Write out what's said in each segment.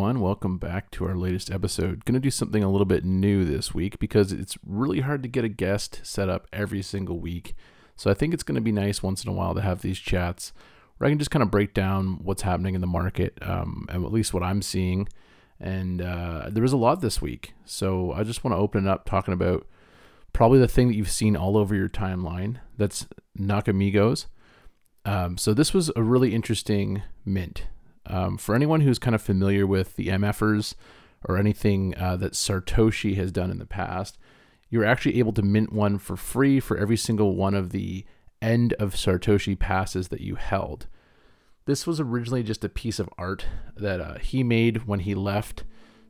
everyone. Welcome back to our latest episode. Going to do something a little bit new this week because it's really hard to get a guest set up every single week. So I think it's going to be nice once in a while to have these chats where I can just kind of break down what's happening in the market, and at least what I'm seeing. And there was a lot this week. So I just want to open it up talking about probably the thing that you've seen all over your timeline. That's Nakamigos. So this was a really interesting mint. For anyone who's kind of familiar with the MFers or anything that Sartoshi has done in the past, you're actually able to mint one for free for every single one of the end of Sartoshi passes that you held. This was originally just a piece of art that he made when he left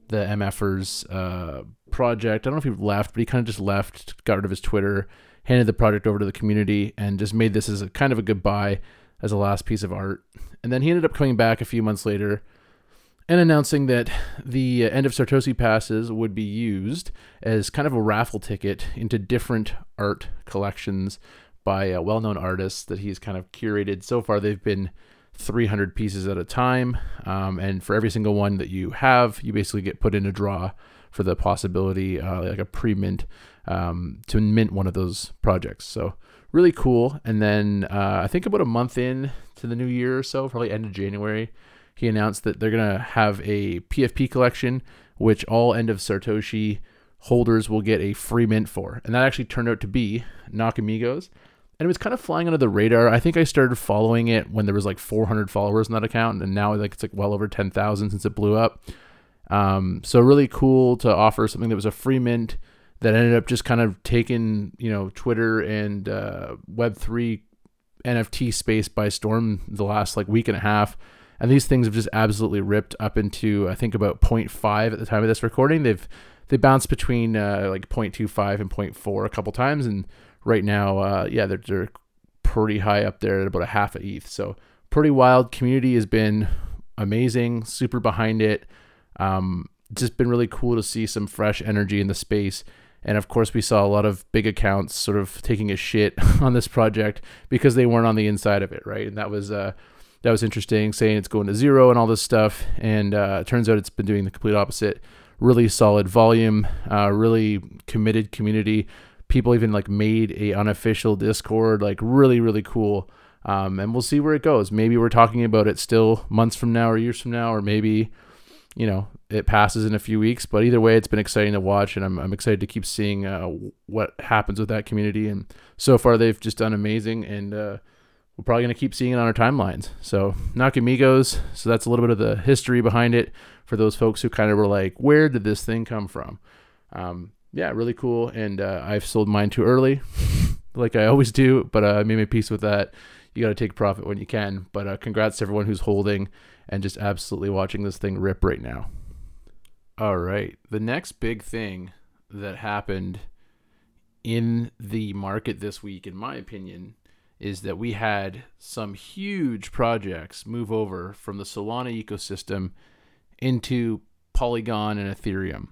the MFers project. I don't know if he left, but he kind of just left, got rid of his Twitter, handed the project over to the community, and just made this as a kind of a goodbye as a last piece of art. And then he ended up coming back a few months later and announcing that the end of Sartoshi passes would be used as kind of a raffle ticket into different art collections by well-known artists that he's kind of curated. So far, they've been 300 pieces at a time. And for every single one that you have, you basically get put in a draw for the possibility, like a pre-mint, to mint one of those projects. So really cool. And then I think about a month in to the new year or so, probably end of January, he announced that they're going to have a PFP collection, which all end of Sartoshi holders will get a free mint for. And that actually turned out to be Nakamigos. And it was kind of flying under the radar. I think I started following it when there was like 400 followers on that account. And now it's like well over 10,000 since it blew up. So really cool to offer something that was a free mint that ended up just kind of taking, you know, Twitter and Web3 NFT space by storm the last like week and a half. And these things have just absolutely ripped up into, I think, about 0.5 at the time of this recording. They bounced between like 0.25 and 0.4 a couple times. And right now, they're pretty high up there at about a half a ETH. So pretty wild. Community has been amazing, super behind it. Just been really cool to see some fresh energy in the space. And of course, we saw a lot of big accounts sort of taking a shit on this project because they weren't on the inside of it, right? And that was interesting, saying it's going to zero and all this stuff. And it turns out it's been doing the complete opposite. Really solid volume, really committed community. People even like made a unofficial Discord, like really, really cool. And we'll see where it goes. Maybe we're talking about it still months from now or years from now, or maybe, you know, it passes in a few weeks, but either way, it's been exciting to watch, and I'm excited to keep seeing what happens with that community. And so far, they've just done amazing, and we're probably going to keep seeing it on our timelines. So Nakamigos, so that's a little bit of the history behind it for those folks who kind of were like, where did this thing come from? Yeah, really cool, and I've sold mine too early, like I always do, but I made my peace with that. You got to take profit when you can, but congrats to everyone who's holding and just absolutely watching this thing rip right now. All right. The next big thing that happened in the market this week, in my opinion, is that we had some huge projects move over from the Solana ecosystem into Polygon and Ethereum.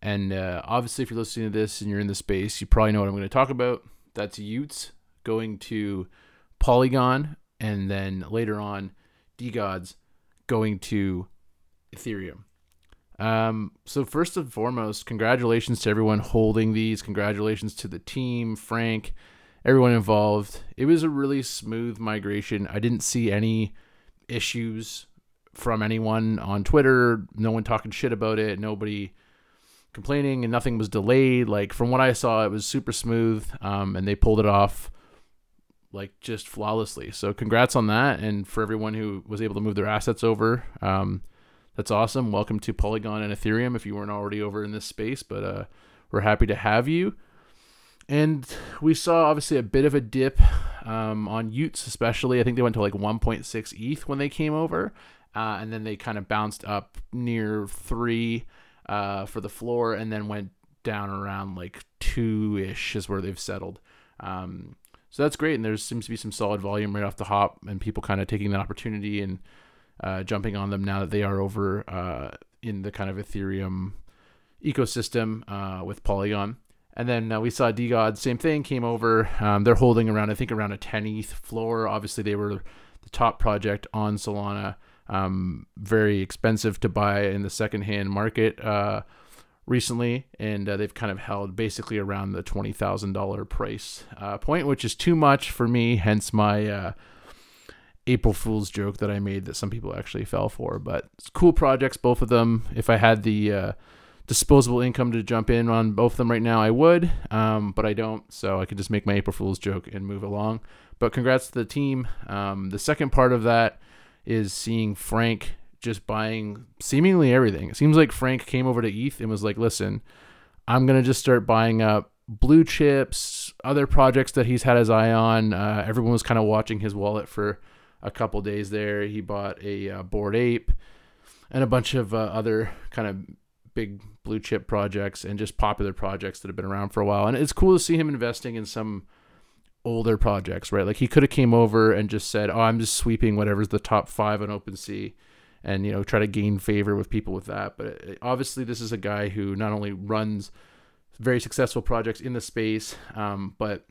And obviously, if you're listening to this and you're in the space, you probably know what I'm going to talk about. That's Y00ts going to Polygon, and then later on, DeGods going to Ethereum. So first and foremost, congratulations to everyone holding these. Congratulations to the team, Frank, everyone involved. It was a really smooth migration. I didn't see any issues from anyone on Twitter. No one talking shit about it. Nobody complaining, and nothing was delayed. Like from what I saw, it was super smooth. And they pulled it off like just flawlessly. So congrats on that. And for everyone who was able to move their assets over, that's awesome. Welcome to Polygon and Ethereum if you weren't already over in this space, but we're happy to have you. And we saw obviously a bit of a dip on Y00ts especially. I think they went to like 1.6 ETH when they came over, and then they kind of bounced up near 3 for the floor, and then went down around like 2-ish is where they've settled. So that's great, and there seems to be some solid volume right off the hop, and people kind of taking that opportunity and jumping on them now that they are over in the kind of Ethereum ecosystem with Polygon. And then we saw DeGods, same thing, came over. They're holding around, I think, around a 10 ETH floor. Obviously, they were the top project on Solana. very expensive to buy in the secondhand market recently, and they've kind of held basically around the $20,000 price point, which is too much for me, hence my April Fool's joke that I made that some people actually fell for. But it's cool projects, both of them. If I had the disposable income to jump in on both of them right now, I would, but I don't, so I could just make my April Fool's joke and move along. But congrats to the team. The second part of that is seeing Frank just buying seemingly everything. It seems like Frank came over to ETH and was like, listen, I'm going to just start buying up blue chips, other projects that he's had his eye on. Everyone was kind of watching his wallet for a couple days there. He bought a Bored Ape and a bunch of other kind of big blue chip projects and just popular projects that have been around for a while. And it's cool to see him investing in some older projects, right? Like, he could have came over and just said, oh, I'm just sweeping whatever's the top 5 on OpenSea, and, you know, try to gain favor with people with that. But obviously this is a guy who not only runs very successful projects in the space, but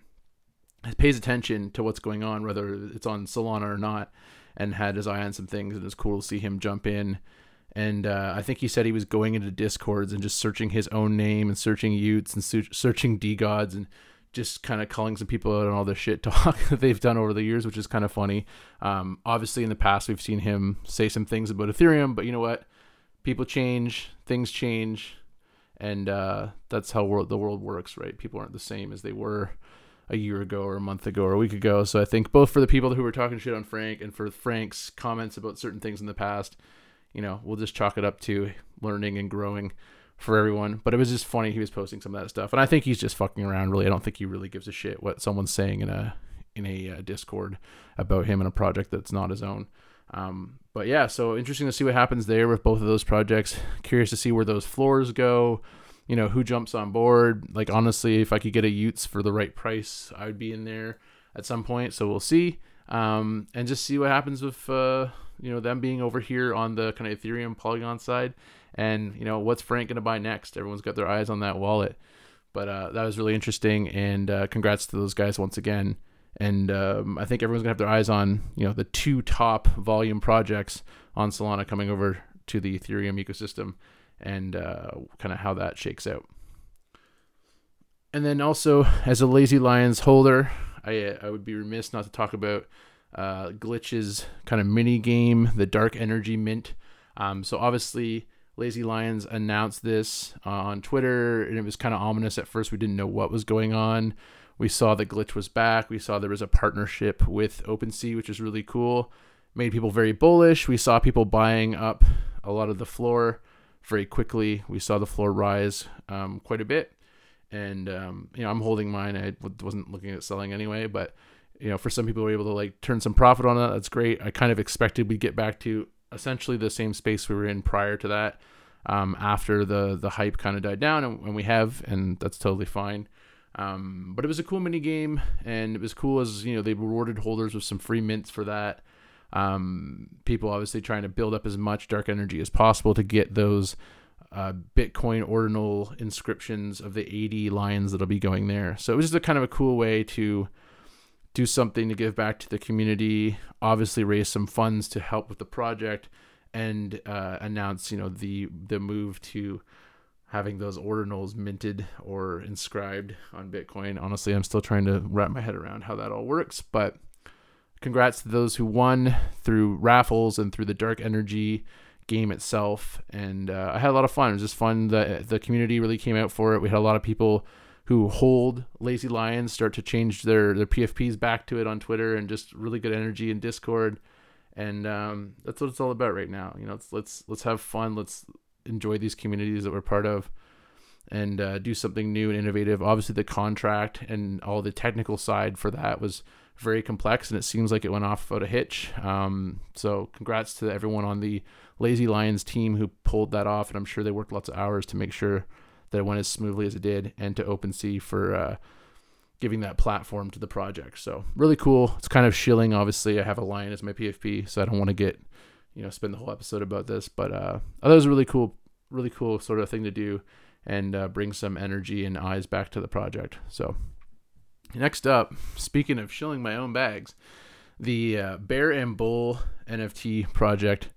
pays attention to what's going on, whether it's on Solana or not, and had his eye on some things. And it's cool to see him jump in. And I think he said he was going into Discords and just searching his own name and searching Utes and searching DeGods and just kind of calling some people out on all the shit talk that they've done over the years, which is kind of funny. Obviously in the past we've seen him say some things about Ethereum, but you know what? People change, things change, and that's how the world works, right? People aren't the same as they were a year ago or a month ago or a week ago. So I think both for the people who were talking shit on Frank and for Frank's comments about certain things in the past, you know, we'll just chalk it up to learning and growing for everyone. But it was just funny, he was posting some of that stuff, and I think he's just fucking around, really. I don't think he really gives a shit what someone's saying in a Discord about him and a project that's not his own. But yeah, so interesting to see what happens there with both of those projects. Curious to see where those floors go, you know, who jumps on board. Like, honestly, if I could get a Utes for the right price, I would be in there at some point, so we'll see. And just see what happens with you know, them being over here on the kind of Ethereum Polygon side. And, you know, what's Frank going to buy next? Everyone's got their eyes on that wallet. But that was really interesting. And congrats to those guys once again. And I think everyone's going to have their eyes on, you know, the two top volume projects on Solana coming over to the Ethereum ecosystem and kind of how that shakes out. And then also, as a Lazy Lions holder, I would be remiss not to talk about Glitch's kind of mini game, the Dark Energy Mint. So obviously, Lazy Lions announced this on Twitter, and it was kind of ominous at first. We didn't know what was going on. We saw that Glitch was back. We saw there was a partnership with OpenSea, which is really cool. Made people very bullish. We saw people buying up a lot of the floor very quickly. We saw the floor rise quite a bit. And, you know, I'm holding mine. I wasn't looking at selling anyway, but, you know, for some people who were able to, like, turn some profit on that, that's great. I kind of expected we'd get back to essentially the same space we were in prior to that, after the hype kind of died down, and we have, and that's totally fine. But it was a cool mini game, and it was cool as, you know, they rewarded holders with some free mints for that. People obviously trying to build up as much Dark Energy as possible to get those Bitcoin ordinal inscriptions of the 80 lions that'll be going there. So it was just a kind of a cool way to do something to give back to the community, obviously raise some funds to help with the project, and announce, you know, the move to having those ordinals minted or inscribed on Bitcoin. Honestly, I'm still trying to wrap my head around how that all works, but congrats to those who won through raffles and through the Dark Energy game itself. And I had a lot of fun. It was just fun that the community really came out for it. We had a lot of people who hold Lazy Lions start to change their PFPs back to it on Twitter, and just really good energy in Discord. And that's what it's all about right now. You know, it's, let's have fun. Let's enjoy these communities that we're part of, and do something new and innovative. Obviously, the contract and all the technical side for that was very complex, and it seems like it went off without a hitch. So congrats to everyone on the Lazy Lions team who pulled that off, and I'm sure they worked lots of hours to make sure that it went as smoothly as it did, and to OpenSea for giving that platform to the project. So really cool. It's kind of shilling. Obviously, I have a lion as my PFP, so I don't want to get, you know, spend the whole episode about this, but that was a really cool sort of thing to do, and bring some energy and eyes back to the project. So next up, speaking of shilling my own bags, the Bear and Bull NFT project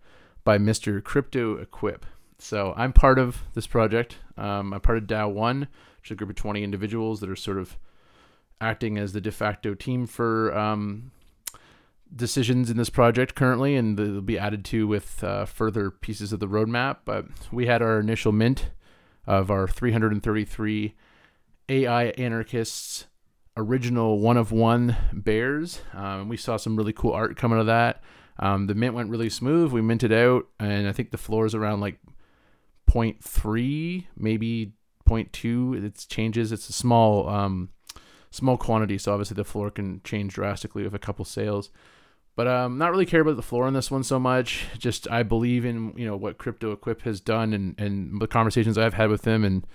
by Mr. Crypto Equip. So I'm part of this project. I'm part of DAO One, which is a group of 20 individuals that are sort of acting as the de facto team for decisions in this project currently, and they'll be added to with further pieces of the roadmap. But we had our initial mint of our 333 AI anarchists, original one-of-one bears. We saw some really cool art coming out of that. The mint went really smooth. We minted out, and I think the floor is around like 0.3, maybe 0.2. It changes. It's a small quantity, so obviously the floor can change drastically with a couple sales. But not really care about the floor on this one so much. Just I believe in, you know, what Crypto Equip has done and the conversations I've had with him, and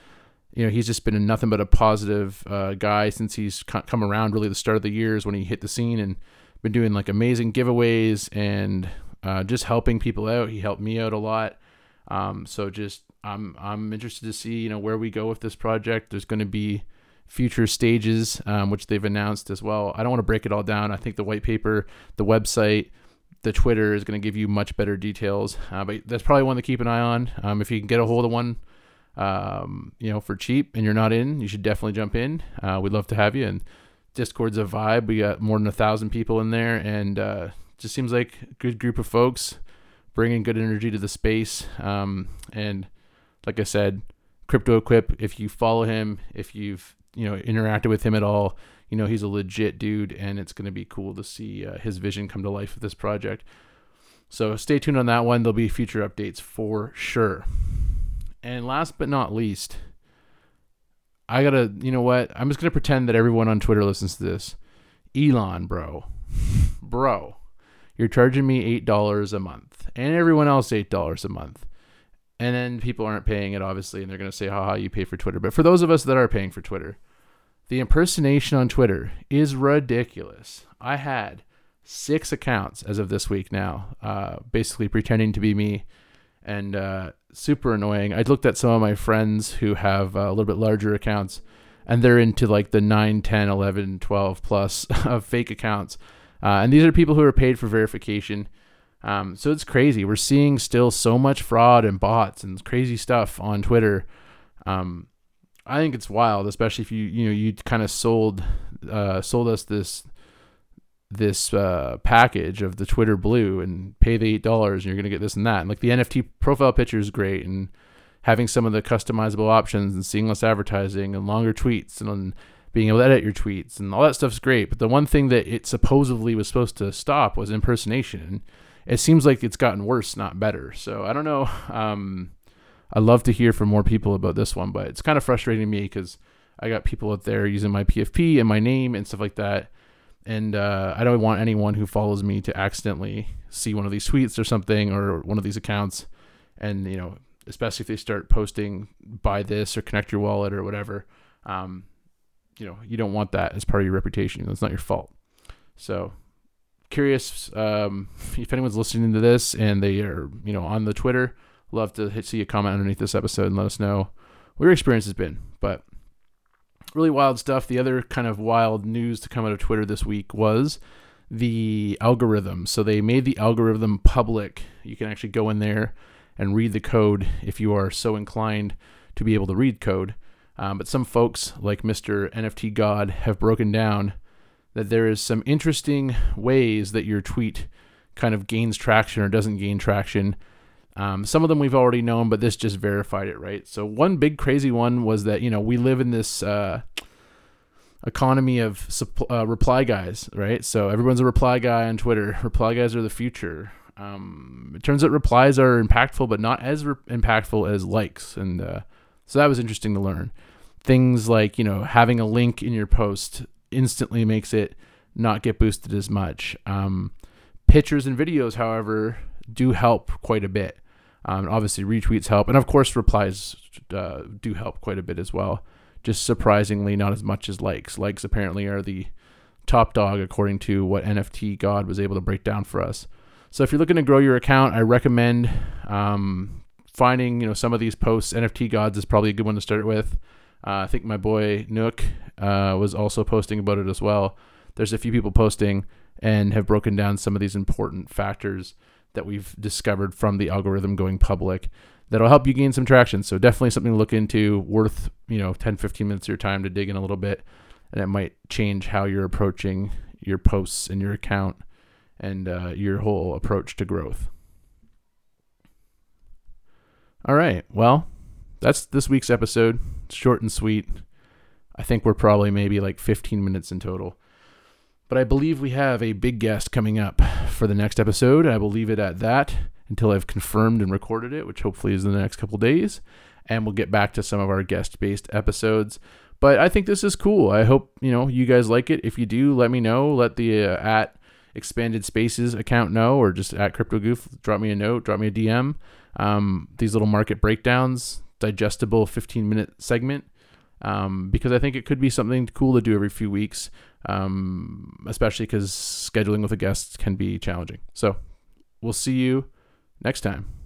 you know, he's just been nothing but a positive guy since he's come around. Really, the start of the year is when he hit the scene and been doing like amazing giveaways and just helping people out. He helped me out a lot. So just I'm interested to see, you know, where we go with this project. There's going to be future stages, which they've announced as well. I don't want to break it all down. I think the white paper, the website, the Twitter is going to give you much better details. But that's probably one to keep an eye on. If you can get a hold of one, you know, for cheap and you're not in, you should definitely jump in. We'd love to have you. And Discord's a vibe. We got more than 1,000 people in there, and just seems like a good group of folks bringing good energy to the space. And like I said, Crypto Equip, if you follow him, if you've, you know, interacted with him at all, you know, he's a legit dude, and it's going to be cool to see his vision come to life with this project. So stay tuned on that one. There'll be future updates for sure. And last but not least, I gotta, you know what? I'm just gonna pretend that everyone on Twitter listens to this. Elon, bro, you're charging me $8 a month, and everyone else $8 a month. And then people aren't paying it, obviously, and they're gonna say, haha, you pay for Twitter. But for those of us that are paying for Twitter, the impersonation on Twitter is ridiculous. I had 6 accounts as of this week now, basically pretending to be me. And super annoying. I looked at some of my friends who have a little bit larger accounts, and they're into like the 9, 10, 11, 12 plus of fake accounts. And these are people who are paid for verification. So it's crazy. We're seeing still so much fraud and bots and crazy stuff on Twitter. I think it's wild, especially if you kind of sold us this package of the Twitter Blue and pay the $8 and you're going to get this and that. And like the NFT profile picture is great, and having some of the customizable options and seeing less advertising and longer tweets and being able to edit your tweets and all that stuff's great. But the one thing that it supposedly was supposed to stop was impersonation. And it seems like it's gotten worse, not better. So I don't know. I'd love to hear from more people about this one, but it's kind of frustrating me because I got people out there using my PFP and my name and stuff like that. And I don't want anyone who follows me to accidentally see one of these tweets or something, or one of these accounts. And, you know, especially if they start posting buy this or connect your wallet or whatever, you know, you don't want that as part of your reputation. That's not your fault. So curious if anyone's listening to this and they are, you know, on the Twitter, love to see a comment underneath this episode and let us know what your experience has been. But really wild stuff. The other kind of wild news to come out of Twitter this week was the algorithm. So they made the algorithm public. You can actually go in there and read the code if you are so inclined to be able to read code. But some folks like Mr. NFT God have broken down that there is some interesting ways that your tweet kind of gains traction or doesn't gain traction. Some of them we've already known, but this just verified it, right? So one big crazy one was that, you know, we live in this economy of reply guys, right? So everyone's a reply guy on Twitter. Reply guys are the future. It turns out replies are impactful, but not as impactful as likes. And so that was interesting to learn. Things like, you know, having a link in your post instantly makes it not get boosted as much. Pictures and videos, however, do help quite a bit. Obviously retweets help, and of course replies do help quite a bit as well. Just surprisingly not as much as likes. Likes apparently are the top dog according to what NFT God was able to break down for us. So if you're looking to grow your account, I recommend finding, you know, some of these posts. NFT Gods is probably a good one to start with. I think my boy Nook was also posting about it as well. There's a few people posting and have broken down some of these important factors that we've discovered from the algorithm going public that'll help you gain some traction. So definitely something to look into, worth, 10, 15 minutes of your time to dig in a little bit. And it might change how you're approaching your posts and your account and your whole approach to growth. All right. Well, that's this week's episode. It's short and sweet. I think we're probably maybe like 15 minutes in total. But I believe we have a big guest coming up for the next episode. I will leave it at that until I've confirmed and recorded it, which hopefully is in the next couple days. And we'll get back to some of our guest-based episodes. But I think this is cool. I hope, you guys like it. If you do, let me know. Let the at Expanded Spaces account know, or just at CryptoGoof. Drop me a note. Drop me a DM. These little market breakdowns, digestible 15-minute segment. Because I think it could be something cool to do every few weeks, especially because scheduling with a guest can be challenging. So we'll see you next time.